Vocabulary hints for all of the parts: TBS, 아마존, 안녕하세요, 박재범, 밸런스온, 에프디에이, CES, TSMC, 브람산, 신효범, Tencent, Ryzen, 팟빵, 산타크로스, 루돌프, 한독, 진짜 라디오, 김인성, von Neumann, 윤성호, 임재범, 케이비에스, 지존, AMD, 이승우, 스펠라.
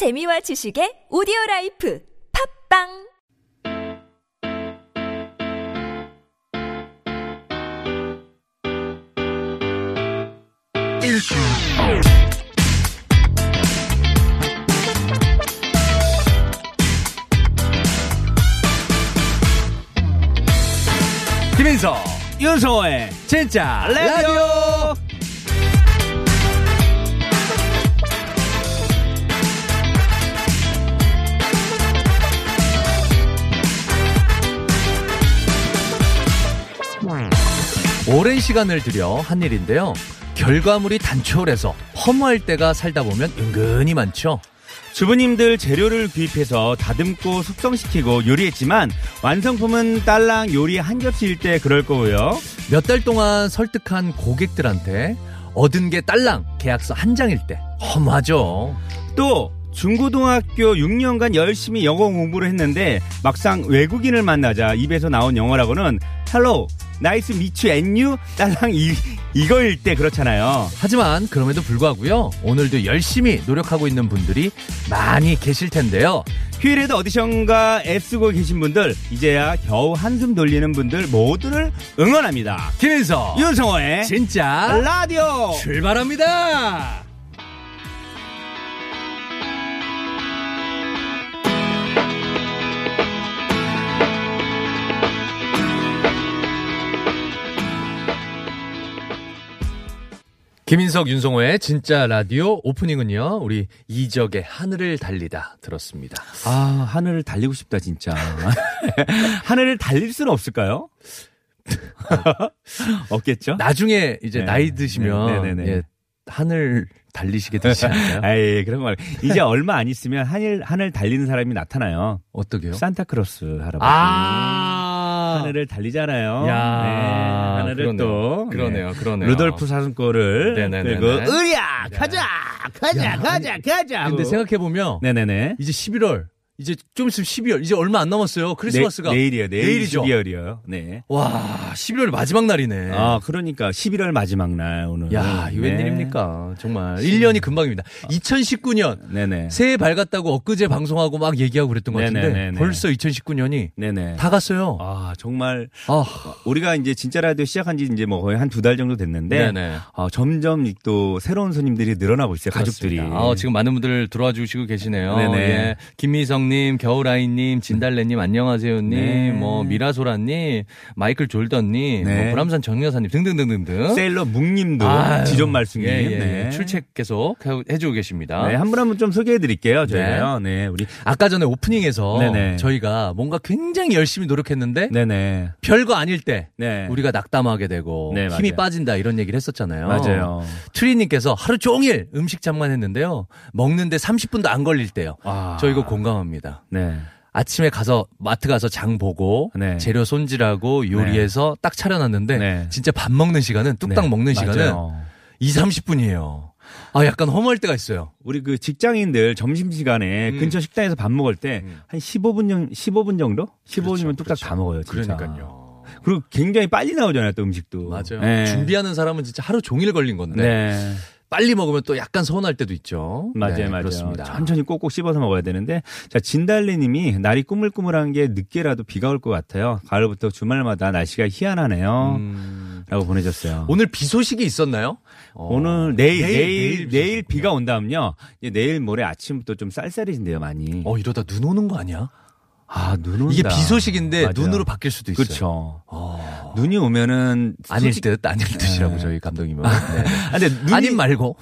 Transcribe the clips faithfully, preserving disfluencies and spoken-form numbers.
재미와 지식의 오디오라이프 팟빵 김인성, 윤성호의 진짜 라디오. 오랜 시간을 들여 한 일인데요. 결과물이 단촐해서 허무할 때가 살다 보면 은근히 많죠. 주부님들 재료를 구입해서 다듬고 숙성시키고 요리했지만 완성품은 딸랑 요리 한 겹치일 때 그럴 거고요. 몇 달 동안 설득한 고객들한테 얻은 게 딸랑 계약서 한 장일 때 허무하죠. 또 중고등학교 육 년간 열심히 영어 공부를 했는데 막상 외국인을 만나자 입에서 나온 영어라고는 헬로 나이스 미츠 앤유 딸랑 이, 이거일 때 그렇잖아요. 하지만 그럼에도 불구하고요, 오늘도 열심히 노력하고 있는 분들이 많이 계실 텐데요. 휴일에도 어디선가 애쓰고 계신 분들, 이제야 겨우 한숨 돌리는 분들 모두를 응원합니다. 김인성, 윤성호의 진짜 라디오 출발합니다. 김인석, 윤성호의 진짜 라디오 오프닝은요, 우리 이적의 하늘을 달리다 들었습니다. 아, 하늘을 달리고 싶다 진짜. 하늘을 달릴 수는 없을까요? 없겠죠. 나중에 이제 네. 나이 드시면 네. 네. 네. 네. 예, 하늘 달리시게 되지 않나요? 아, 예, 그런 말. 이제 얼마 안 있으면 하늘 하늘 달리는 사람이 나타나요. 어떻게요? 산타크로스 할아버지. 아~ 하늘을 달리잖아요. 네, 하늘을 그러네요. 또 그러네요. 네. 그러네요. 루돌프 사슴꼴을 네네네네. 그리고 으랴 가자 가자 야, 가자 아니, 가자. 근데 생각해 보면 네네네 이제 십일월. 이제 좀 있으면 십이월. 이제 얼마 안 남았어요. 크리스마스가. 네, 내일이요. 내일 내일이죠. 십이월이요. 네. 와, 십일월 마지막 날이네. 아, 그러니까 십일월 마지막 날 오늘. 야, 이게 네. 웬일입니까? 정말 일 년이 금방입니다. 아. 이천십구 년. 네네. 새해 밝았다고 엊그제 방송하고 막 얘기하고 그랬던 것 같은데 네네네네. 벌써 이천십구 년이 네네. 다 갔어요. 아, 정말 아. 우리가 이제 진짜 라디오 시작한 지 이제 뭐 거의 한 두 달 정도 됐는데 아, 점점 또 새로운 손님들이 늘어나고 있어요. 그렇습니다. 가족들이. 아, 지금 많은 분들 들어와 주시고 계시네요. 네네. 예. 김미성 님, 겨울아이님, 진달래님, 안녕하세요님, 네. 뭐 미라소라님, 마이클 졸던님, 네. 뭐 브람산 정여사님 등등등등등. 세일러 묵님도 지존 말씀님 예, 예. 네. 출첵 계속 해주고 계십니다. 네, 한 분 한 분 좀 소개해드릴게요. 저희가요. 네. 네, 우리 아까 전에 오프닝에서 네네. 저희가 뭔가 굉장히 열심히 노력했는데 네네. 별거 아닐 때 네. 우리가 낙담하게 되고 네, 힘이 맞아요. 빠진다 이런 얘기를 했었잖아요. 맞아요. 트리님께서 하루 종일 음식 잠만 했는데요. 먹는데 삼십 분도 안 걸릴 때요. 아. 저 이거 공감합니다. 네. 아침에 가서 마트 가서 장 보고 네. 재료 손질하고 요리해서 네. 딱 차려놨는데 네. 진짜 밥 먹는 시간은 뚝딱 네. 먹는 시간은 맞아요. 이삼십 분이에요. 아, 약간 허무할 때가 있어요. 우리 그 직장인들 점심시간에 음. 근처 식당에서 밥 먹을 때 한 십오 분, 십오 분 정도? 십오 분이면 그렇죠, 뚝딱 그렇죠. 다 먹어요. 진짜. 그러니까요. 그리고 굉장히 빨리 나오잖아요. 또 음식도. 맞아요. 네. 준비하는 사람은 진짜 하루 종일 걸린 건데. 네. 빨리 먹으면 또 약간 서운할 때도 있죠. 맞아요, 네, 맞아요. 그렇습니다. 천천히 꼭꼭 씹어서 먹어야 되는데, 자, 진달래님이 날이 꾸물꾸물한 게 늦게라도 비가 올 것 같아요. 가을부터 주말마다 날씨가 희한하네요. 음... 라고 보내셨어요. 오늘 비 소식이 있었나요? 어... 오늘 내일 내일 내일, 내일, 내일 비가 온다면요. 내일 모레 아침부터 좀 쌀쌀해진대요, 많이. 어, 이러다 눈 오는 거 아니야? 아, 눈 온다. 이게 비 소식인데 맞아요. 눈으로 바뀔 수도 있어요. 그렇죠. 어... 눈이 오면은 아닐 솔직... 듯 아닐 듯이라고 네. 저희 감독님은. 네. 근데 눈이... 아님 말고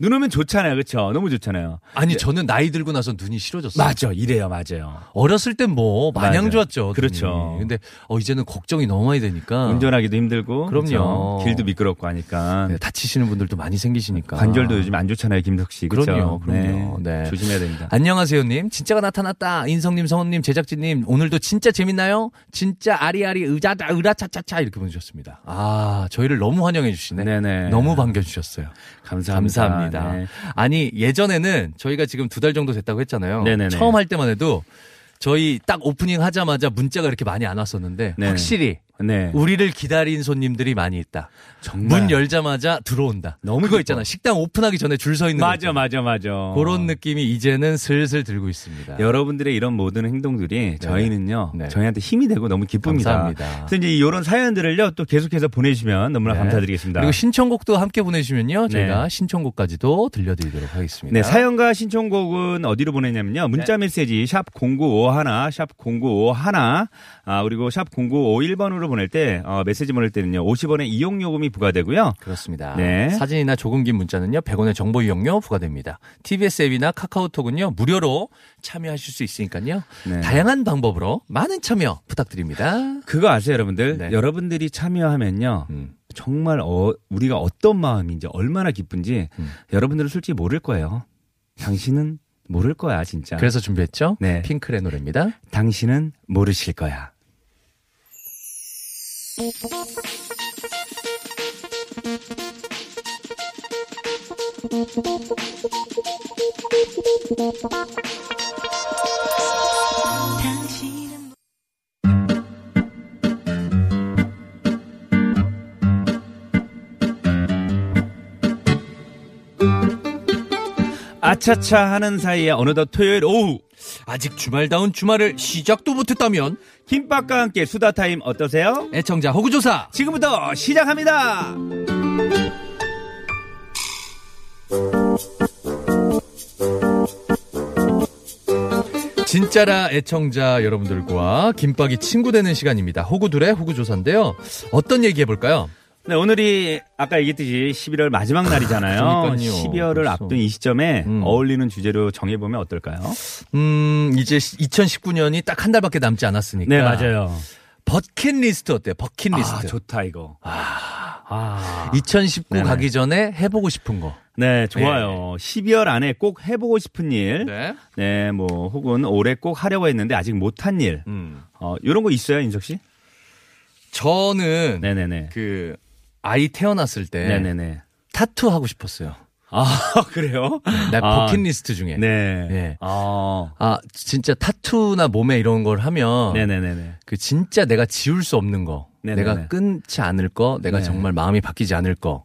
눈 오면 좋잖아요, 그렇죠? 너무 좋잖아요. 아니 근데... 저는 나이 들고 나서 눈이 싫어졌어요. 맞죠, 이래요, 맞아요. 어렸을 땐 뭐 마냥 맞아요. 좋았죠. 그렇죠. 근데 어, 이제는 걱정이 너무 많이 되니까 운전하기도 힘들고, 그럼요. 그렇죠? 길도 미끄럽고 하니까 네, 다치시는 분들도 많이 생기시니까 관절도 요즘 안 좋잖아요, 김석 씨. 그렇죠? 그럼요, 그럼요. 네. 네. 조심해야 됩니다. 안녕하세요님, 진짜가 나타났다. 인성님, 성호님, 제작 님 오늘도 진짜 재밌나요? 진짜 아리아리 으자자 으라차차차 이렇게 보내주셨습니다. 아, 저희를 너무 환영해 주시네. 네네. 너무 반겨주셨어요. 감사합니다. 감사합니다. 네. 아니, 예전에는 저희가 지금 두 달 정도 됐다고 했잖아요. 네네네. 처음 할 때만 해도 저희 딱 오프닝 하자마자 문자가 이렇게 많이 안 왔었는데 네네. 확실히 네. 우리를 기다린 손님들이 많이 있다. 정말. 문 열자마자 들어온다. 너무 그거 기뻐. 있잖아. 식당 오픈하기 전에 줄 서 있는 거. 맞아, 맞아, 맞아. 그런 느낌이 이제는 슬슬 들고 있습니다. 여러분들의 이런 모든 행동들이 네. 저희는요, 네. 저희한테 힘이 되고 너무 기쁩니다. 감사합니다. 그래서 이제 이런 사연들을요, 또 계속해서 보내주시면 너무나 네. 감사드리겠습니다. 그리고 신청곡도 함께 보내주시면요, 저희가 네. 신청곡까지도 들려드리도록 하겠습니다. 네, 사연과 신청곡은 어디로 보내냐면요, 문자 네. 메시지 샵 공구오일, 샵 공구오일, 아, 그리고 샵 공구오일번으로 보낼 때, 어, 메시지 보낼 때는요, 오십 원의 이용요금이 부과되고요. 그렇습니다. 네. 사진이나 조금 긴 문자는요, 백 원의 정보 이용료 부과됩니다. 티비에스 앱이나 카카오톡은요, 무료로 참여하실 수 있으니까요. 네. 다양한 방법으로 많은 참여 부탁드립니다. 그거 아세요, 여러분들? 네. 여러분들이 참여하면요. 음. 정말 어, 우리가 어떤 마음인지 얼마나 기쁜지 음. 여러분들은 솔직히 모를 거예요. 당신은 모를 거야, 진짜. 그래서 준비했죠? 네. 핑클의 노래입니다. 당신은 모르실 거야. 아차차 하는 사이에 어느덧 토요일 오후. 아직 주말다운 주말을 시작도 못했다면 김밥과 함께 수다타임 어떠세요? 애청자 호구조사 지금부터 시작합니다. 진짜라 애청자 여러분들과 김밥이 친구되는 시간입니다. 호구들의 호구조사인데요. 어떤 얘기해볼까요? 네, 오늘이 아까 얘기했듯이 십일월 마지막 날이잖아요. 그러니까요. 십이월을 벌써. 앞둔 이 시점에 음. 어울리는 주제로 정해보면 어떨까요? 음, 이제 이천십구 년이 딱 한 달밖에 남지 않았으니까. 네, 맞아요. 버킷리스트 어때요? 버킷리스트. 아, 좋다, 이거. 아, 아. 이천십구 네네. 가기 전에 해보고 싶은 거. 네, 좋아요. 네. 십이월 안에 꼭 해보고 싶은 일. 네. 네, 뭐, 혹은 올해 꼭 하려고 했는데 아직 못한 일. 음. 어, 요런 거 있어요, 인석 씨? 저는. 네네네. 그, 아이 태어났을 때 네네네. 타투 하고 싶었어요. 아 그래요? 나 버킷리스트 중에. 네. 네. 아. 아 진짜 타투나 몸에 이런 걸 하면 네네네. 그 진짜 내가 지울 수 없는 거, 네네네. 내가 끊지 않을 거, 내가 네네. 정말 마음이 바뀌지 않을 거.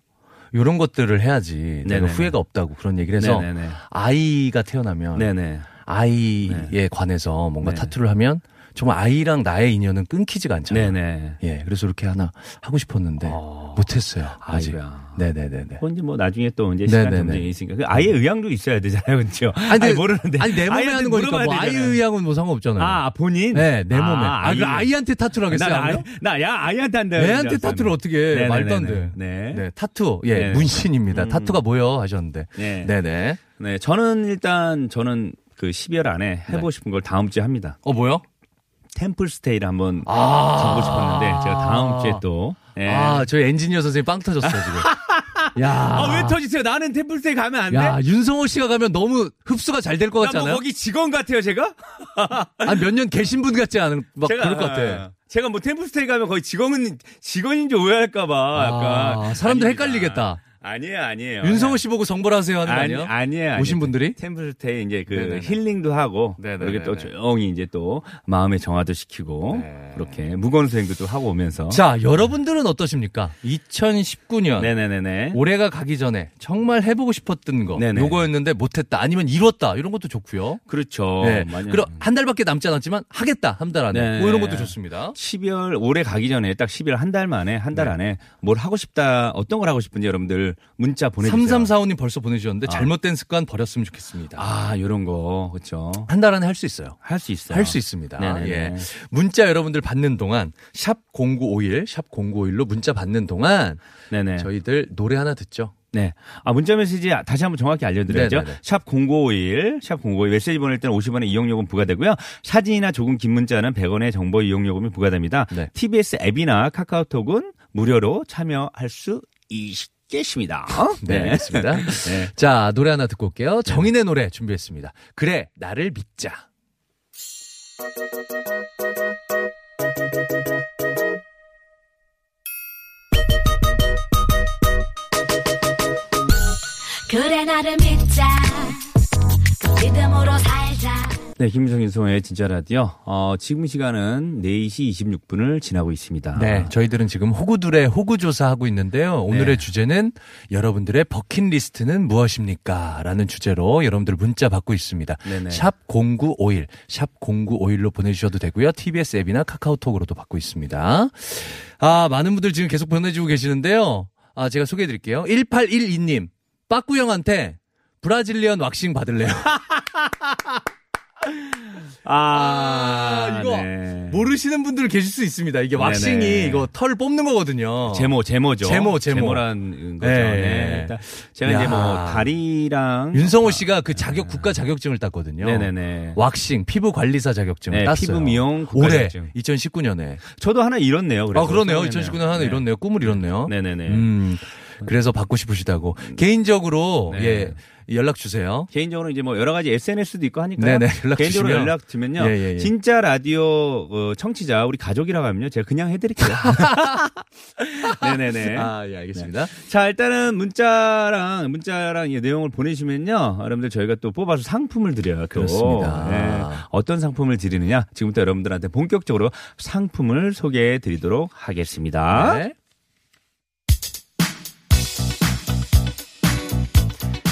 이런 것들을 해야지 내가 네네네. 후회가 없다고 그런 얘기를 해서 네네네. 아이가 태어나면 네네. 아이에 네네. 관해서 뭔가 네네. 타투를 하면. 정말 아이랑 나의 인연은 끊기지가 않잖아요. 네네. 예, 그래서 이렇게 하나 하고 싶었는데 어... 못했어요. 아직. 아이고야. 네네네네. 그건 뭐 나중에 또 이제 시간 점쟁이 있으니까 그 아이의 의향도 있어야 되잖아요, 그렇죠? 아니, 아니 모르는데. 아니 내 몸에 하는 거니까 뭐 아이의 의향은 뭐 상관없잖아요. 아 본인? 네, 내 아, 몸에. 아, 그 아이한테 타투를 하겠어요? 나, 아이, 나 야 아이한테 한다. 애한테 타투를 어떻게? 해. 말도 안 돼. 네. 네, 타투. 예, 네네. 문신입니다. 음. 타투가 뭐요? 하셨는데. 네. 네네. 네, 저는 일단 저는 그 십이월 안에 해보고 싶은 걸 다음 주에 합니다. 어 뭐요? 템플스테이를 한번 가보고 아~ 싶었는데 제가 다음 주에 또 예. 아, 저희 엔지니어 선생님 빵 터졌어요 지금. 야, 아, 왜 터지세요? 나는 템플스테이 가면 안 돼? 야, 윤성호 씨가 가면 너무 흡수가 잘 될 것 같지 않아요? 뭐 거기 직원 같아요 제가? 아, 몇 년 계신 분 같지 않은 막 제가, 그럴 것 같아. 제가 뭐 템플스테이 가면 거의 직원은 직원인지 오해할까봐 약간 아, 사람들 아닙니다. 헷갈리겠다. 아니에요, 아니에요. 윤성호 씨 보고 정보라세요 하는 아니, 거 아니에요? 아니에요, 아니에요. 오신 분들이? 템플스테이 이제 그 네네네. 힐링도 하고, 그렇게 또 조용히 이제 또 마음의 정화도 시키고, 네. 그렇게 무거운 수행도 또 하고 오면서. 자, 여러분들은 어떠십니까? 이천십구 년. 네네네네. 올해가 가기 전에 정말 해보고 싶었던 거. 네네. 요거였는데 못했다. 아니면 이뤘다. 이런 것도 좋고요. 그렇죠. 네. 그리고 한 달밖에 남지 않았지만 하겠다. 한 달 안에. 네. 뭐 이런 것도 좋습니다. 십이월, 올해 가기 전에 딱 십이월 한 달 만에, 한 달 네. 안에 뭘 하고 싶다, 어떤 걸 하고 싶은지 여러분들 문자 보내주세요. 삼삼사오님 벌써 보내주셨는데 아. 잘못된 습관 버렸으면 좋겠습니다. 아, 요런 거. 그렇죠. 한 달 안에 할 수 있어요. 할 수 있어요. 할 수 있습니다. 예. 문자 여러분들 받는 동안 샵 공구오일, 샵 공구오일로 문자 받는 동안 네네. 저희들 노래 하나 듣죠. 네. 아, 문자 메시지 다시 한번 정확히 알려드려야죠. 샵 공구오일, 샵 공구오일 메시지 보낼 때는 오십 원의 이용요금 부과되고요. 사진이나 조금 긴 문자는 백 원의 정보 이용요금이 부과됩니다. 네. 티비에스 앱이나 카카오톡은 무료로 참여할 수 있습니다. 겠습니다. 네, 알겠습니다. 네. 자, 노래 하나 듣고 올게요. 정인의 노래 준비했습니다. 그래, 나를 믿자. 그래, 나를 믿자. 그 믿음으로 살자. 네, 김인성 윤성호의 진짜 라디오. 어, 지금 시간은 네 시 이십육 분을 지나고 있습니다. 네, 저희들은 지금 호구들의 호구조사 하고 있는데요. 오늘의 네. 주제는 여러분들의 버킷리스트는 무엇입니까? 라는 주제로 여러분들 문자 받고 있습니다. 네네. 샵 공구오일, 샵 공구오일로 보내주셔도 되고요. 티비에스 앱이나 카카오톡으로도 받고 있습니다. 아, 많은 분들 지금 계속 보내주고 계시는데요. 아, 제가 소개해드릴게요. 일팔일이 님, 빠꾸 형한테 브라질리언 왁싱 받을래요? 아, 아, 이거 네. 모르시는 분들 계실 수 있습니다. 이게 왁싱이 네네. 이거 털 뽑는 거거든요. 제모, 제모죠. 제모, 제모. 제모란 거죠. 네. 네. 제가 야. 이제 뭐 다리랑 윤성호 씨가 그 자격 국가 자격증을 땄거든요. 네네네. 왁싱 피부 관리사 자격증을 네, 땄어요. 피부 미용 국가 올해 자격증. 이천십구 년에. 저도 하나 잃었네요. 그래서. 아 그러네요. 이천십구 년 하나 네. 잃었네요. 꿈을 잃었네요. 네네네. 음. 그래서 받고 싶으시다고. 개인적으로, 네. 예, 연락 주세요. 개인적으로 이제 뭐 여러 가지 에스엔에스도 있고 하니까. 네네. 연락 개인적으로 주시면. 연락 주면요. 예, 예, 예. 진짜 라디오, 청취자, 우리 가족이라고 하면요. 제가 그냥 해드릴게요. 네네네. 아, 예, 알겠습니다. 네. 자, 일단은 문자랑, 문자랑 예, 내용을 보내시면요. 여러분들 저희가 또 뽑아서 상품을 드려요. 또. 그렇습니다. 네. 어떤 상품을 드리느냐. 지금부터 여러분들한테 본격적으로 상품을 소개해 드리도록 하겠습니다. 네.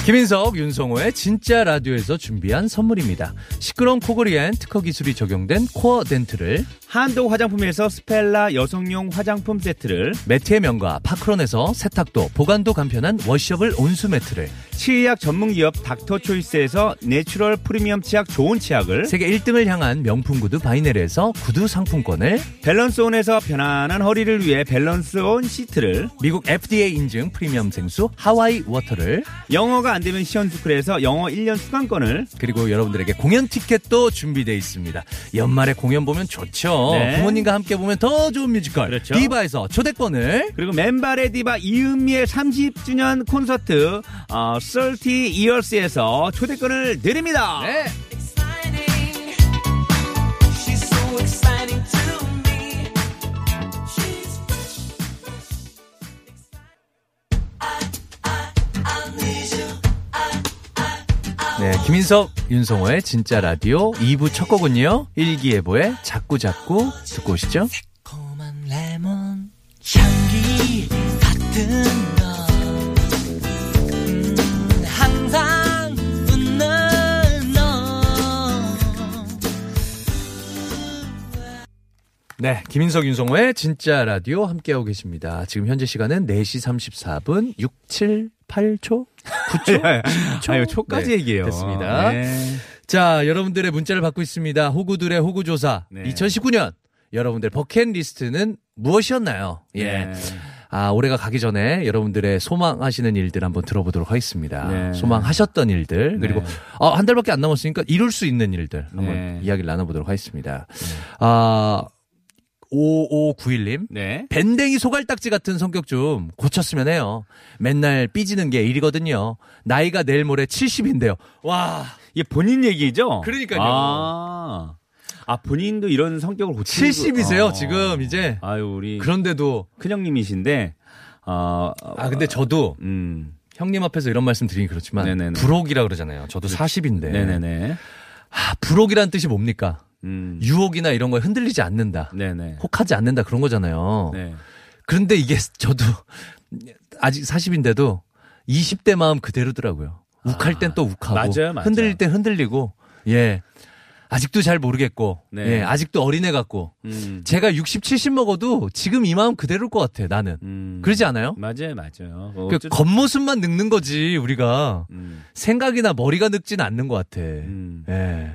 김인석, 윤성호의 진짜 라디오에서 준비한 선물입니다. 시끄러운 코골이엔 특허 기술이 적용된 코어 덴트를, 한독 화장품에서 스펠라 여성용 화장품 세트를, 매트의 명가 파크론에서 세탁도 보관도 간편한 워셔블 온수 매트를, 치약 전문기업 닥터초이스에서 내추럴 프리미엄 치약 좋은 치약을, 세계 일 등을 향한 명품 구두 바이네르에서 구두 상품권을, 밸런스온에서 편안한 허리를 위해 밸런스온 시트를, 미국 에프디에이 인증 프리미엄 생수 하와이 워터를, 영어가 안 되면 시원스쿨에서 영어 일 년 수강권을, 그리고 여러분들에게 공연 티켓도 준비되어 있습니다. 연말에 공연 보면 좋죠. 네. 부모님과 함께 보면 더 좋은 뮤지컬. 그렇죠. 디바에서 초대권을, 그리고 맨발의 디바 이은미의 삼십 주년 콘서트 어, 삼십 이어스에서 초대권을 드립니다. 네. 네, 김인석, 윤성호의 진짜 라디오 이 부 첫 곡은요, 일기예보의 자꾸자꾸 듣고 오시죠. 새콤한 레몬 향기 같은 너, 음, 항상 웃는 너. 네, 김인석, 윤성호의 진짜 라디오 함께하고 계십니다. 지금 현재 시간은 네 시 삼십사 분 육십칠 초 구 초? 십 초? 아유, 초까지 네, 얘기해요. 됐습니다. 네. 자, 여러분들의 문자를 받고 있습니다. 호구들의 호구조사. 네. 이천십구 년 여러분들 버킷리스트는 무엇이었나요? 예. 네. 아, 올해가 가기 전에 여러분들의 소망하시는 일들 한번 들어보도록 하겠습니다. 네. 소망하셨던 일들, 그리고 네. 아, 한 달밖에 안 남았으니까 이룰 수 있는 일들 한번 네. 이야기를 나눠보도록 하겠습니다. 네. 아, 오오구일 님. 네. 밴댕이 소갈딱지 같은 성격 좀 고쳤으면 해요. 맨날 삐지는 게 일이거든요. 나이가 내일 모레 칠십인데요. 와. 이게 본인 얘기죠? 그러니까요. 아. 아, 본인도 이런 성격을 고치고. 칠십이세요, 아. 지금 이제. 아유, 우리. 그런데도. 큰형님이신데. 아. 아, 근데 저도. 음. 형님 앞에서 이런 말씀 드리긴 그렇지만. 네네네. 부록이라 그러잖아요. 저도 사십인데. 네네네. 아, 부록이란 뜻이 뭡니까? 음. 유혹이나 이런 거에 흔들리지 않는다. 네네. 혹하지 않는다 그런 거잖아요. 네. 그런데 이게 저도 아직 사십인데도 이십 대 마음 그대로더라고요. 욱할 땐 또 욱하고, 맞아요, 맞아요. 흔들릴 땐 흔들리고, 예. 아직도 잘 모르겠고, 네. 예. 아직도 어린애 같고, 음. 제가 육십, 칠십 먹어도 지금 이 마음 그대로일 것 같아, 나는. 음. 그러지 않아요? 맞아요, 맞아요. 뭐 그러니까 겉모습만 늙는 거지, 우리가. 음. 생각이나 머리가 늙진 않는 것 같아. 음. 예.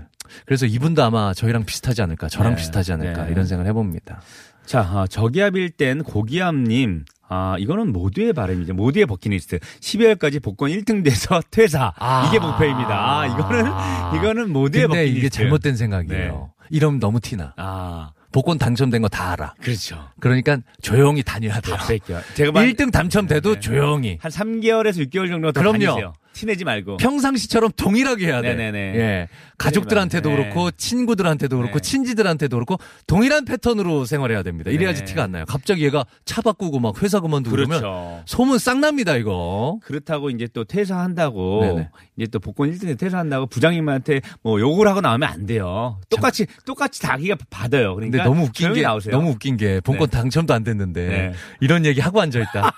그래서 이분도 아마 저희랑 비슷하지 않을까, 저랑 네, 비슷하지 않을까, 네. 이런 생각을 해봅니다. 자, 아, 저기압일 땐 고기압님. 아, 이거는 모두의 바람이죠. 모두의 버킷리스트. 십이월까지 복권 일 등 돼서 퇴사. 아, 이게 목표입니다. 아, 이거는, 아, 이거는 모두의 근데 버킷리스트. 이게 잘못된 생각이에요. 네. 이러면 너무 티나. 아. 복권 당첨된 거 다 알아. 그렇죠. 그러니까 조용히 다녀야 돼요. 다 뺏겨. 제가 일 등 당첨돼도 네, 네. 조용히. 한 삼 개월에서 육 개월 정도 더 다니세요. 그럼요. 티내지 말고 평상시처럼 동일하게 해야 돼. 네네네. 예. 가족들한테도 네. 그렇고 친구들한테도 그렇고 네. 친지들한테도 그렇고 동일한 패턴으로 생활해야 됩니다. 이래야지 네. 티가 안 나요. 갑자기 얘가 차 바꾸고 막 회사 그만두고 그렇죠. 그러면 소문 싹 납니다 이거. 그렇다고 이제 또 퇴사한다고 네네. 이제 또 복권 일 등에 퇴사한다고 부장님한테 뭐 욕을 하고 나오면 안 돼요. 똑같이 참... 똑같이 자기가 받아요. 그런데 그러니까 너무 웃긴 게 나오세요. 너무 웃긴 게 복권 네. 당첨도 안 됐는데 네. 이런 얘기 하고 앉아 있다.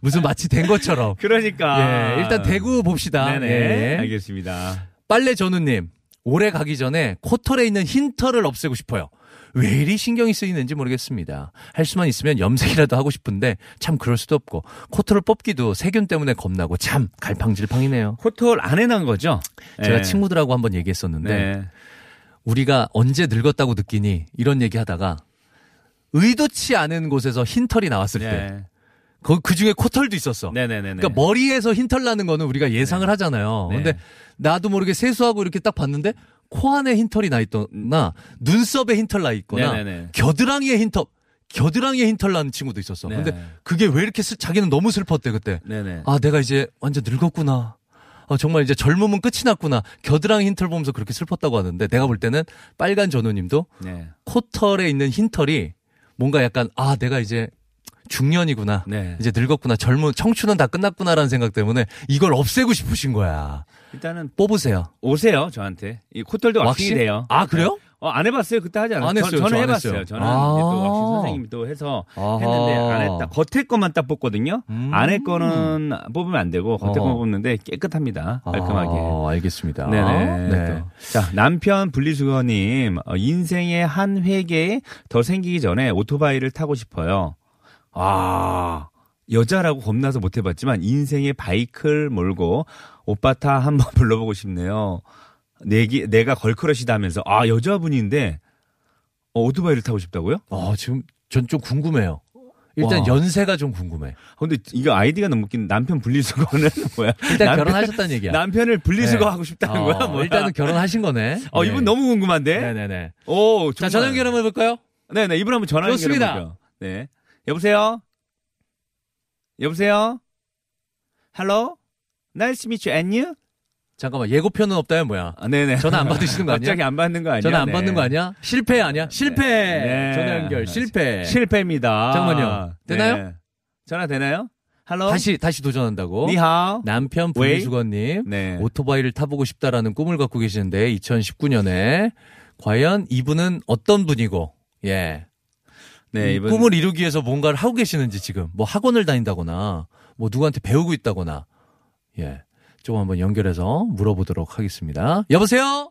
무슨 마치 된 것처럼. 그러니까 예. 일단 대구 봅시다. 네네. 네. 알겠습니다. 빨래 전우님, 올해 가기 전에 코털에 있는 흰 털을 없애고 싶어요. 왜 이리 신경이 쓰이는지 모르겠습니다. 할 수만 있으면 염색이라도 하고 싶은데 참 그럴 수도 없고 코털을 뽑기도 세균 때문에 겁나고 참 갈팡질팡이네요. 코털 안 해난 거죠? 제가 네. 친구들하고 한번 얘기했었는데 네. 우리가 언제 늙었다고 느끼니 이런 얘기하다가 의도치 않은 곳에서 흰 털이 나왔을 네. 때 그, 그 중에 코털도 있었어. 네네네네. 그러니까 머리에서 흰털 나는 거는 우리가 예상을 네. 하잖아요. 네. 근데 나도 모르게 세수하고 이렇게 딱 봤는데 코 안에 흰털이 나 있거나 눈썹에 흰털 나 있거나 네네네. 겨드랑이에 흰털, 겨드랑이에 흰털 나는 친구도 있었어. 네. 근데 그게 왜 이렇게 슬, 자기는 너무 슬펐대 그때. 네네. 아, 내가 이제 완전 늙었구나. 아, 정말 이제 젊음은 끝이 났구나. 겨드랑이 흰털 보면서 그렇게 슬펐다고 하는데 내가 볼 때는 빨간 전우님도 네. 코털에 있는 흰털이 뭔가 약간 아, 내가 이제 중년이구나. 네. 이제 늙었구나. 젊은 청춘은 다 끝났구나라는 생각 때문에 이걸 없애고 싶으신 거야. 일단은 뽑으세요. 오세요 저한테. 이 코털도 왁싱이 왁싱? 돼요. 아 그래요? 어, 안 해봤어요. 그때 하지 않았어요. 안 했어요. 저, 저는 안 해봤어요. 했어요. 저는 아~ 또 왁싱 선생님이 또 해서 아하. 했는데 안 했다. 겉에 것만 딱 뽑거든요. 음~ 안에 거는 뽑으면 안 되고 겉에 것만 뽑는데 깨끗합니다. 깔끔하게. 아, 알겠습니다. 네네. 네. 자 남편 분리수거님 인생의 한 회계에 더 생기기 전에 오토바이를 타고 싶어요. 아, 여자라고 겁나서 못 해봤지만 인생의 바이크를 몰고 오빠타 한번 불러보고 싶네요. 내기, 내가 걸크러시다 하면서 아 여자분인데 어, 오토바이를 타고 싶다고요? 아 지금 전 좀 궁금해요. 일단 와. 연세가 좀 궁금해. 근데 이거 아이디가 너무 웃긴 남편 분리수거는 뭐야? 일단 남편, 결혼하셨다는 얘기야. 남편을 분리수거 네. 하고 싶다는 어, 거야? 뭐야? 일단은 결혼하신 거네. 어 네. 이분 너무 궁금한데. 네네네. 오, 자 전화 연결 한번 해볼까요? 네네 이분 한번 전화 연결 해볼게요. 네. 여보세요? 여보세요? Hello? Nice to meet you, and you? 잠깐만, 예고편은 없다면 뭐야? 아, 네네. 전화 안 받으시는 거 아니야? 갑자기 안 받는 거 아니야? 전화 안 네. 받는 거 아니야? 실패 아니야? 실패! 네. 전화 연결, 실패. 실패입니다. 잠깐만요. 되나요? 네. 전화 되나요? Hello? 다시, 다시 도전한다고. 니하오. 남편 분리수거님. 네. 오토바이를 타보고 싶다라는 꿈을 갖고 계시는데, 이천십구 년에. 과연 이분은 어떤 분이고, 예. 네, 이번... 꿈을 이루기 위해서 뭔가를 하고 계시는지 지금 뭐 학원을 다닌다거나 뭐 누구한테 배우고 있다거나 예, 조금 한번 연결해서 물어보도록 하겠습니다. 여보세요?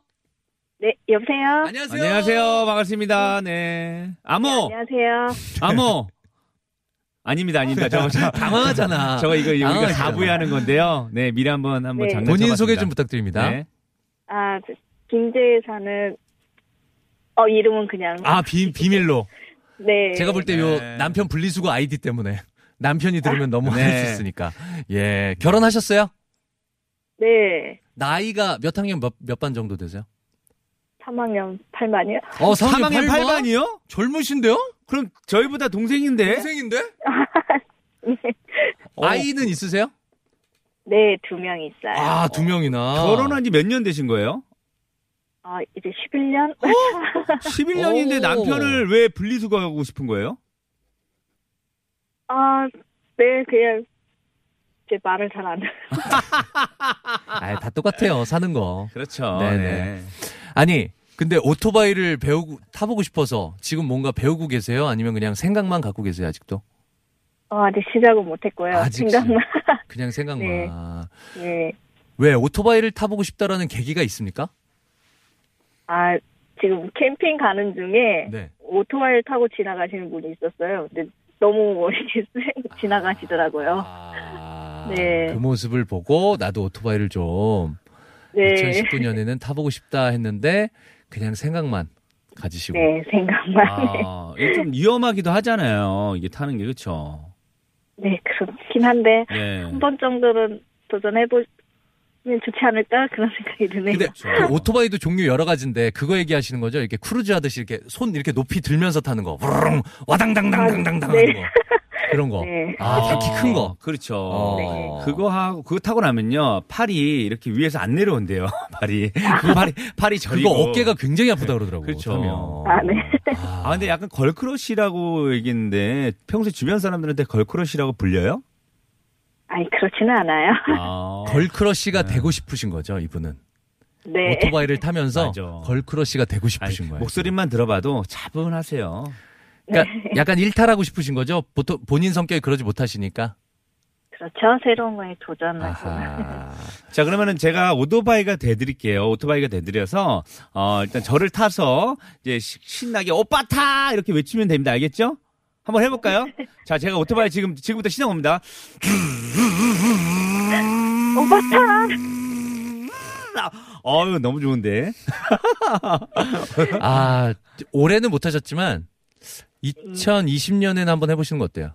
네, 여보세요? 안녕하세요. 안녕하세요. 반갑습니다. 네. 암호. 네, 안녕하세요. 암호. 아닙니다, 아닙니다. 저거, 저거 당황하잖아. 저거 이거 우리가 사부에 하는 건데요. 네, 미리 한번 한번 네. 장난 본인 쳐봤습니다. 소개 좀 부탁드립니다. 네. 아, 김제에 사는 어 이름은 그냥 아, 비, 비밀로. 네. 제가 볼 때 요 네. 남편 분리수거 아이디 때문에 남편이 들으면 아, 너무 할 수 네. 있으니까. 예. 결혼하셨어요? 네. 나이가 몇 학년 몇, 몇 반 정도 되세요? 삼 학년 팔 반이요? 어, 삼 학년, 삼 학년 팔 반? 팔 반이요? 젊으신데요? 그럼 저희보다 동생인데? 동생인데? 네. 어. 아이는 있으세요? 네, 두 명 있어요. 아, 두 명이나. 결혼한 지 몇 년 되신 거예요? 아, 이제 십일 년? 어? 십일 년인데 오. 남편을 왜 분리수거하고 싶은 거예요? 아, 네, 그냥, 제 말을 잘 안. 아, 다 똑같아요, 사는 거. 그렇죠. 네네. 네. 아니, 근데 오토바이를 배우고, 타보고 싶어서 지금 뭔가 배우고 계세요? 아니면 그냥 생각만 갖고 계세요, 아직도? 어, 아직 시작은 못 했고요. 아직 생각만. 그냥 생각만. 네. 네. 왜, 오토바이를 타보고 싶다라는 계기가 있습니까? 아, 지금 캠핑 가는 중에 네. 오토바이를 타고 지나가시는 분이 있었어요. 근데 너무 멋있게 아, 지나가시더라고요. 아, 네. 그 모습을 보고 나도 오토바이를 좀 네. 이천십구 년에는 타보고 싶다 했는데 그냥 생각만 가지시고. 네, 생각만. 아, 네. 좀 위험하기도 하잖아요. 이게 타는 게 그렇죠. 네, 그렇긴 한데 네. 한 번 정도는 도전해볼. 좋지 않을까? 그런 생각이 드네요. 근데 그 오토바이도 종류 여러 가지인데 그거 얘기하시는 거죠? 이렇게 크루즈 하듯이 이렇게 손 이렇게 높이 들면서 타는 거. 와당당당당당 아, 네. 하는 거. 그런 거. 네. 아, 키 큰 거. 그렇죠. 어. 네. 그거 하고, 그거 타고 나면요. 팔이 이렇게 위에서 안 내려온대요. 팔이. 그 팔이, 팔이 저리고. 그거 어깨가 굉장히 아프다 그러더라고요. 그렇죠. 타면. 아, 네. 아, 근데 약간 걸크러쉬라고 얘기했는데 평소에 주변 사람들한테 걸크러쉬라고 불려요? 아니, 그렇지는 않아요. 아. 걸크러쉬가 네. 되고 싶으신 거죠, 이분은? 네. 오토바이를 타면서 맞아. 걸크러쉬가 되고 싶으신 아니, 거예요. 목소리만 들어봐도 차분하세요. 그러니까 네. 약간 일탈하고 싶으신 거죠? 보통 본인 성격이 그러지 못하시니까. 그렇죠. 새로운 거에 도전하고. 자, 그러면은 제가 오토바이가 돼드릴게요. 오토바이가 돼드려서 어, 일단 저를 타서 이제 신나게 오빠 타 이렇게 외치면 됩니다. 알겠죠? 한번 해볼까요? 자, 제가 오토바이 지금 지금부터 시작 옵니다. 오빠 타. 어유 너무 좋은데. 아, 올해는 못하셨지만. 이천이십 년에는 한번 해보시는 거 어때요?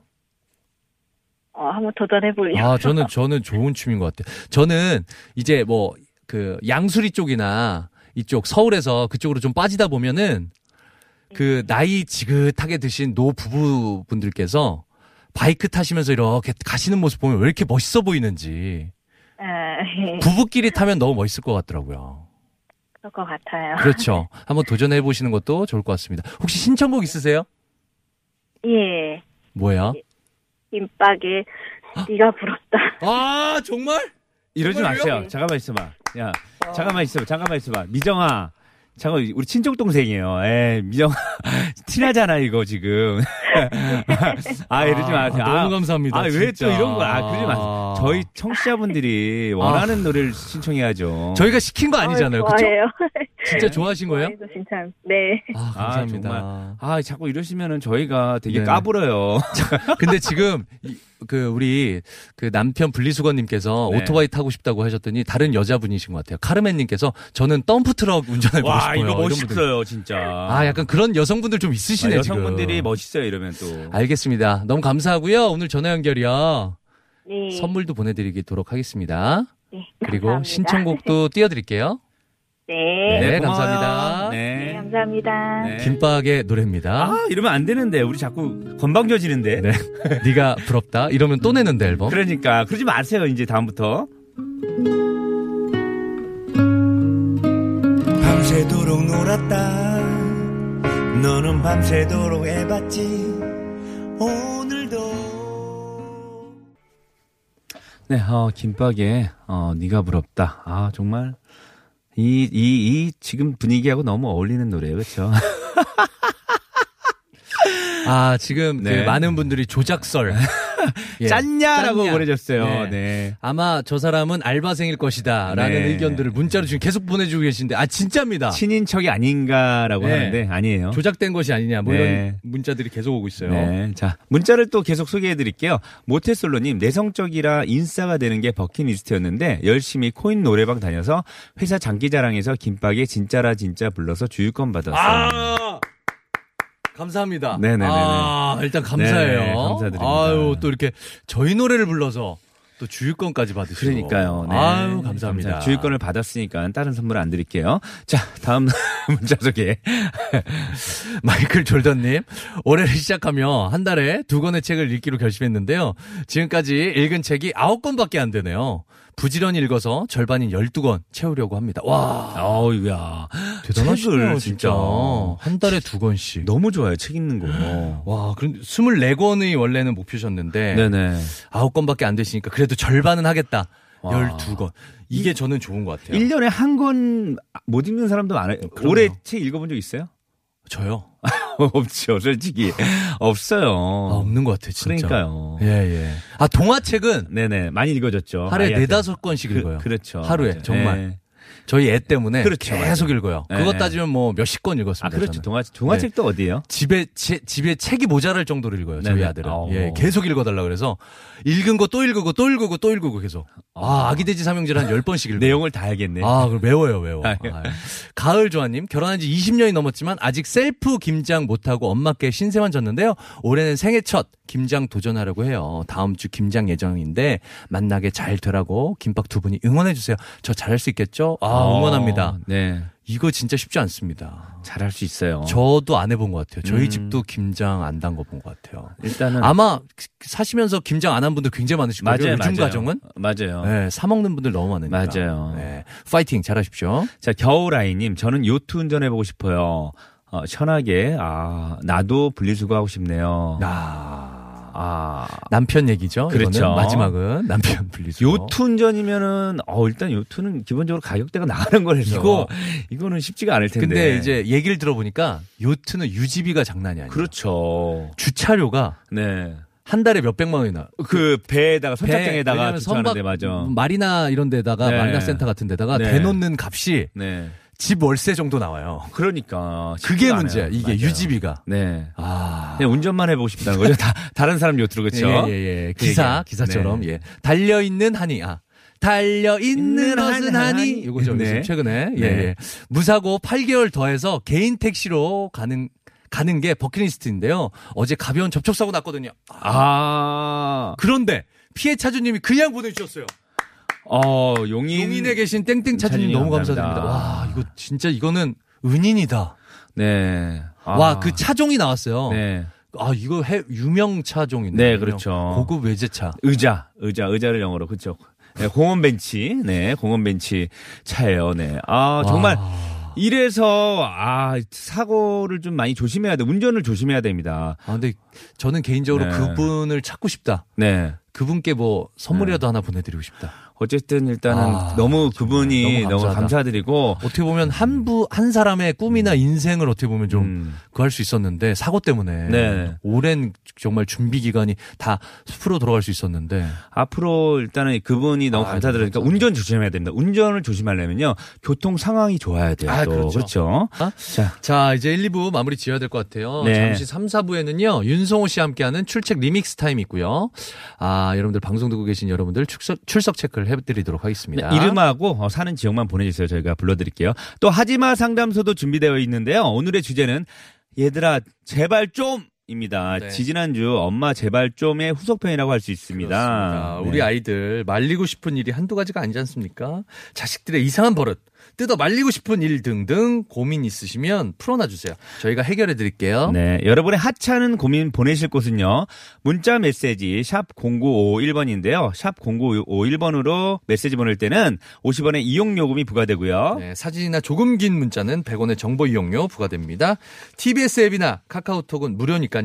어, 한번 도전해보려고. 아, 저는, 저는 좋은 춤인 것 같아요. 저는 이제 뭐, 그, 양수리 쪽이나 이쪽 서울에서 그쪽으로 좀 빠지다 보면은 그, 나이 지긋하게 드신 노 부부분들께서 바이크 타시면서 이렇게 가시는 모습 보면 왜 이렇게 멋있어 보이는지. 부부끼리 타면 너무 멋있을 것 같더라고요. 그럴 것 같아요. 그렇죠. 한번 도전해 보시는 것도 좋을 것 같습니다. 혹시 신청곡 있으세요? 예. 뭐야? 임박의 네가 부럽다. 아, 정말? 이러지 마세요. 잠깐만 있어봐. 야, 어. 잠깐만 있어봐. 잠깐만 있어봐. 미정아. 잠깐 우리 친척 동생이에요. 에 미정아 티나잖아 이거 지금. 아 이러지 마세요. 아, 아, 너무 감사합니다. 아 왜 또 이런 거? 아 그러지 마세요. 저희 청취자분들이 원하는 아. 노래를 신청해야죠. 저희가 시킨 거 아니잖아요. 어, 좋아해요. 그렇죠? 진짜 좋아하신 거예요? 진짜 네. 아 감사합니다. 아, 아 자꾸 이러시면은 저희가 되게 네. 까불어요. 근데 지금 그 우리 그 남편 분리수거님께서 네. 오토바이 타고 싶다고 하셨더니 다른 여자분이신 것 같아요. 카르멘님께서 저는 덤프 트럭 운전해 보고 싶어요. 아, 이거 멋있어요, 진짜. 아, 약간 그런 여성분들 좀 있으시네, 아, 여성분들이 지금. 멋있어요, 이러면 또. 알겠습니다. 너무 감사하고요. 오늘 전화 연결이요. 네. 선물도 보내드리도록 하겠습니다. 네. 그리고 감사합니다. 신청곡도 띄워드릴게요. 네. 네, 네 감사합니다. 네. 네, 감사합니다. 네. 김밥의 노래입니다. 아, 이러면 안 되는데. 우리 자꾸 건방져지는데. 네. 네가 부럽다. 이러면 또 내는데, 앨범. 그러니까. 그러지 마세요, 이제 다음부터. 밤새도록 놀았다. 너는 밤새도록 해봤지. 오늘도. 네, 어, 김밥에 어, 네가 부럽다. 아, 정말 이, 이, 이 지금 분위기하고 너무 어울리는 노래예요, 그렇죠? 아, 지금 네. 그 많은 분들이 조작설. 예. 짰냐라고 짰냐. 보내줬어요. 네. 네. 아마 저 사람은 알바생일 것이다. 라는 네. 의견들을 문자로 지금 계속 보내주고 계신데, 아, 진짜입니다. 친인척이 아닌가라고 네. 하는데, 아니에요. 조작된 것이 아니냐. 뭐 네. 이런 문자들이 계속 오고 있어요. 네. 자, 문자를 또 계속 소개해드릴게요. 모태솔로님, 내성적이라 인싸가 되는 게 버킷리스트였는데, 열심히 코인 노래방 다녀서 회사 장기자랑에서 김밥에 진짜라 진짜 불러서 주유권 받았어요. 아! 감사합니다. 네네네. 아, 일단 감사해요. 네네, 감사드립니다. 아유, 또 이렇게 저희 노래를 불러서 또 주유권까지 받으시고. 그러니까요. 네. 아유, 감사합니다. 감사. 주유권을 받았으니까 다른 선물 안 드릴게요. 자, 다음 문자 소개. 마이클 졸던님, 올해를 시작하며 한 달에 두 권의 책을 읽기로 결심했는데요. 지금까지 읽은 책이 아홉 권밖에 안 되네요. 부지런히 읽어서 절반인 열두 권 채우려고 합니다. 와, 어우야, 대단하시네요, 진짜. 한 달에 두 권씩. 너무 좋아요, 책 읽는 거. 와, 그런데 스물네 권이 원래는 목표셨는데, 네네. 아홉 권밖에 안 되시니까 그래도 절반은 하겠다. 와. 열두 권. 이게 이, 저는 좋은 것 같아요. 일 년에 한 권 못 읽는 사람도 많아요. 그럼요. 올해 책 읽어본 적 있어요? 저요? 없죠, 솔직히. 없어요. 아, 없는 것 같아요, 진짜. 그러니까요. 예, 예. 아, 동화책은? 네네, 많이 읽어졌죠. 하루에 네다섯 권씩 그, 읽어요. 그렇죠. 하루에, 맞아요. 정말. 네. 저희 애 때문에 그렇죠. 계속 읽어요. 네. 그것 따지면 뭐 몇십 권 읽었습니다. 아, 그렇죠. 동화책, 동화책도 네. 어디에요? 집에, 제, 집에 책이 모자랄 정도로 읽어요, 저희 네네. 아들은. 아, 예, 계속 읽어달라 그래서 읽은 거 또 읽고 또 읽고 또 읽고 계속. 아, 아기돼지 삼형제를 한 열 번씩 읽어요. 내용을 다 알겠네. 아, 그럼 매워요, 매워. 아, 예. 가을 조아님, 결혼한 지 이십 년이 넘었지만 아직 셀프 김장 못하고 엄마께 신세만 졌는데요. 올해는 생애 첫 김장 도전하려고 해요. 다음 주 김장 예정인데 만나게 잘 되라고 김밥 두 분이 응원해 주세요. 저 잘할 수 있겠죠? 아, 응원합니다. 어, 네. 이거 진짜 쉽지 않습니다. 잘할 수 있어요. 저도 안 해본 것 같아요. 저희 음. 집도 김장 안 담궈 본 것 같아요. 일단은 아마 사시면서 김장 안 한 분들 굉장히 많으실 거예요. 맞아요, 요즘 맞아요. 가정은 맞아요. 네, 사 먹는 분들 너무 많으니까. 맞아요. 네, 파이팅 잘하십시오. 자, 겨울아이님, 저는 요트 운전해보고 싶어요. 어, 편하게 아 나도 분리수거 하고 싶네요. 아. 아 남편 얘기죠. 그렇죠. 이거는 마지막은 남편 분리수거. 요트 운전이면은 어 일단 요트는 기본적으로 가격대가 나가는 거라서 이거 이거는 쉽지가 않을 텐데. 근데 이제 얘기를 들어보니까 요트는 유지비가 장난이 아니에요. 그렇죠. 주차료가 네. 한 달에 몇 백만 원이나. 그 배에다가 선착장에다가 배, 주차하는데 맞아. 마리나 이런 데다가 네. 마리나 센터 같은 데다가 네. 대놓는 값이. 네. 집 월세 정도 나와요. 그러니까 그게 문제야. 이게 맞아요. 유지비가. 네. 아, 그냥 운전만 해보고 싶다는 거죠. 다, 다른 사람 요트로 그렇죠. 예예예. 예, 예. 기사 그 기사처럼 네. 예. 달려 있는 한이 아 달려 있는 어순 한이 이거 좀 네. 최근에 네. 예, 예. 무사고 팔 개월 더해서 개인 택시로 가는. 가는 게 버킷리스트인데요. 어제 가벼운 접촉사고 났거든요. 아, 아. 그런데 피해 차주님이 그냥 보내주셨어요. 어, 용인. 용인에 계신 땡땡 차주님 너무 감사드립니다. 와, 이거 진짜 이거는 은인이다. 네. 아. 와, 그 차종이 나왔어요. 네. 아, 이거 해, 유명 차종인데. 네, 유명. 그렇죠. 고급 외제차. 의자, 의자, 의자를 영어로. 그렇죠. 네, 공원 벤치. 네, 공원 벤치 차예요. 네. 아, 정말. 와. 이래서 아 사고를 좀 많이 조심해야 돼. 운전을 조심해야 됩니다. 아 근데 저는 개인적으로 네. 그분을 찾고 싶다. 네. 그분께 뭐 선물이라도 네. 하나 보내드리고 싶다. 어쨌든 일단은 아, 너무 그분이 너무, 너무 감사드리고 어떻게 보면 한 부, 한 사람의 꿈이나 인생을 어떻게 보면 좀 음. 그할 수 있었는데 사고 때문에 네. 오랜 정말 준비 기간이 다 숲으로 돌아갈 수 있었는데 앞으로 일단은 그분이 너무 아, 감사드리니까 감사합니다. 운전 조심해야 됩니다. 운전을 조심하려면요 교통 상황이 좋아야 돼요. 아, 그렇죠. 그렇죠. 아? 자. 자 이제 일, 이 부 마무리 지어야 될 것 같아요. 네. 잠시 삼, 사 부에는요 윤성호 씨와 함께하는 출첵 리믹스 타임 있고요. 아 여러분들 방송 듣고 계신 여러분들 출석, 출석 체크를 해드리도록 하겠습니다. 네, 이름하고 사는 지역만 보내주세요. 저희가 불러드릴게요. 또 하지마 상담소도 준비되어 있는데요. 오늘의 주제는 얘들아 제발 좀 입니다. 네. 지지난주 엄마 제발 좀의 후속편이라고 할 수 있습니다. 그렇습니다. 네. 우리 아이들 말리고 싶은 일이 한두 가지가 아니지 않습니까? 자식들의 이상한 버릇, 뜯어 말리고 싶은 일 등등 고민 있으시면 풀어놔주세요. 저희가 해결해 드릴게요. 네, 여러분의 하찮은 고민 보내실 곳은요. 문자 메시지 샵 공구오오일 번인데요. 샵 공구오오일 번으로 메시지 보낼 때는 오십 원의 이용요금이 부과되고요. 네, 사진이나 조금 긴 문자는 백 원의 정보 이용료 부과됩니다. 티비에스 앱이나 카카오톡은 무료니까요.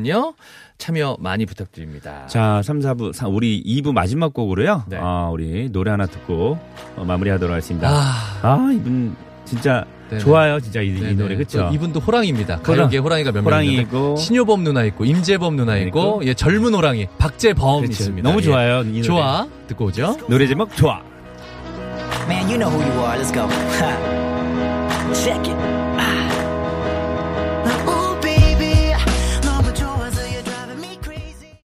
참여 많이 부탁드립니다. 자, 삼, 사 부, 우리 이 부 마지막 곡으로요. 네. 아, 우리 노래 하나 듣고 마무리하도록 하겠습니다. 아, 아 이분 진짜 네네. 좋아요, 진짜 이, 이 노래 그렇죠. 이분도 호랑이입니다. 가요계 호랑이가 몇 명이고 신효범 누나 있고 임재범 누나 있고 예, 젊은 호랑이 박재범 그렇죠. 있습니다. 너무 좋아요. 예. 이 노래. 좋아 듣고 오죠. 노래 제목 좋아. Man, you know who you are. Let's go. Check it.